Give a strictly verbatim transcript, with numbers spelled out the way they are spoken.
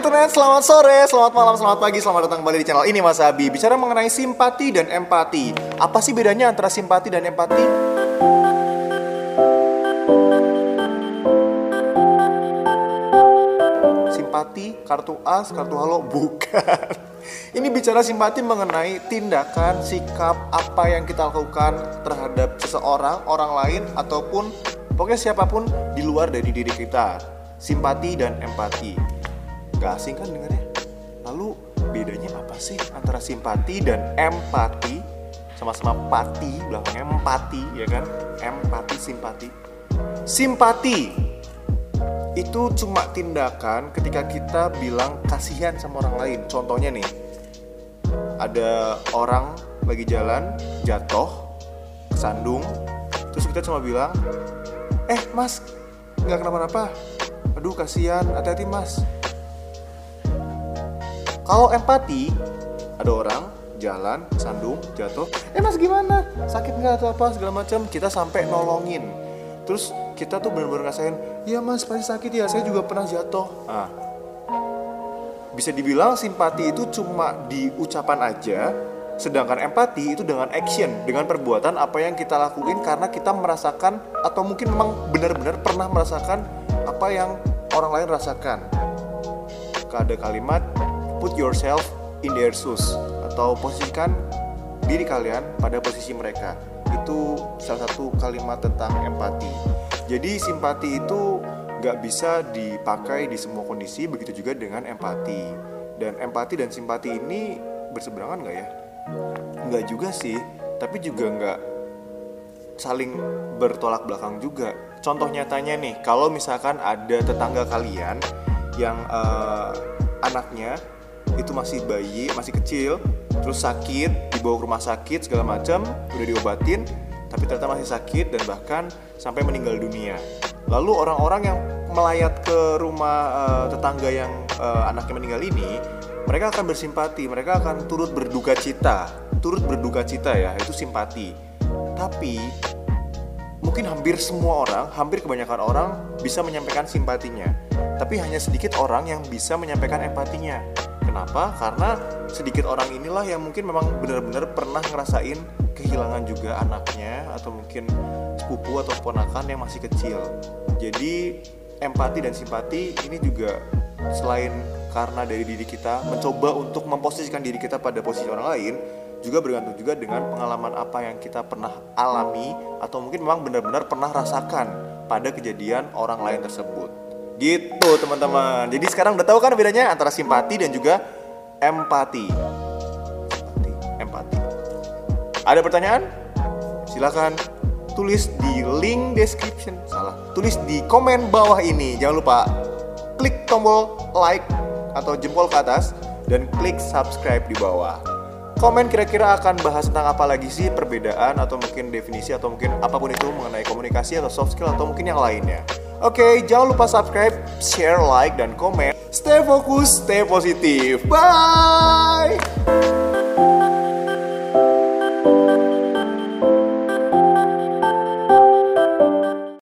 internet, selamat sore, selamat malam, selamat pagi, selamat datang kembali di channel ini Mas Abi. Bicara mengenai simpati dan empati. Apa sih bedanya antara simpati dan empati? Simpati, kartu as, kartu halo, bukan. Ini bicara simpati mengenai tindakan, sikap, apa yang kita lakukan terhadap seseorang, orang lain, ataupun pokoknya siapapun di luar dari diri kita. Simpati dan empati. Gak asing kan dengarnya? Lalu bedanya apa sih antara simpati dan empati? Sama-sama pati, belakangnya empati, ya kan? Empati, simpati. Simpati itu cuma tindakan ketika kita bilang kasihan sama orang lain. Contohnya nih, ada orang lagi jalan, jatuh, kesandung, terus kita cuma bilang, eh mas, gak kenapa-napa, aduh kasihan, hati-hati mas. Kalau empati, ada orang jalan, sandung, jatuh, eh mas gimana? Sakit nggak atau apa segala macam? Kita sampai nolongin. Terus kita tuh benar-benar ngasain, ya mas pasti sakit ya, saya juga pernah jatuh. Nah, bisa dibilang simpati itu cuma di ucapan aja, sedangkan empati itu dengan action, dengan perbuatan apa yang kita lakuin karena kita merasakan atau mungkin memang benar-benar pernah merasakan apa yang orang lain rasakan. Ada kalimat put yourself in their shoes atau posisikan diri kalian pada posisi mereka. Itu salah satu kalimat tentang empati. Jadi simpati itu gak bisa dipakai di semua kondisi, begitu juga dengan empati. Dan empati dan simpati ini berseberangan gak ya? Gak juga sih, tapi juga gak saling bertolak belakang juga. Contoh nyatanya nih, kalau misalkan ada tetangga kalian yang uh, anaknya itu masih bayi, masih kecil, terus sakit, dibawa ke rumah sakit segala macam, udah diobatin, tapi ternyata masih sakit dan bahkan sampai meninggal dunia. Lalu orang-orang yang melayat ke rumah uh, tetangga yang uh, anaknya meninggal ini, mereka akan bersimpati, mereka akan turut berduka cita, turut berduka cita ya, itu simpati. Tapi mungkin hampir semua orang, hampir kebanyakan orang bisa menyampaikan simpatinya. Tapi hanya sedikit orang yang bisa menyampaikan empatinya. Kenapa? Karena sedikit orang inilah yang mungkin memang benar-benar pernah ngerasain kehilangan juga anaknya, atau mungkin sepupu atau ponakan yang masih kecil. Jadi empati dan simpati ini juga selain karena dari diri kita mencoba untuk memposisikan diri kita pada posisi orang lain, juga bergantung juga dengan pengalaman apa yang kita pernah alami atau mungkin memang benar-benar pernah rasakan pada kejadian orang lain tersebut. Gitu teman-teman. Jadi sekarang udah tahu kan bedanya antara simpati dan juga empati. Empati, empati. Ada pertanyaan? Silakan tulis di link description. Salah. Tulis di komen bawah ini. Jangan lupa klik tombol like atau jempol ke atas dan klik subscribe di bawah. Komen kira-kira akan bahas tentang apa lagi sih, perbedaan atau mungkin definisi atau mungkin apapun itu mengenai komunikasi atau soft skill atau mungkin yang lainnya. Oke, jangan lupa subscribe, share, like, dan komen. Stay fokus, stay positif. Bye!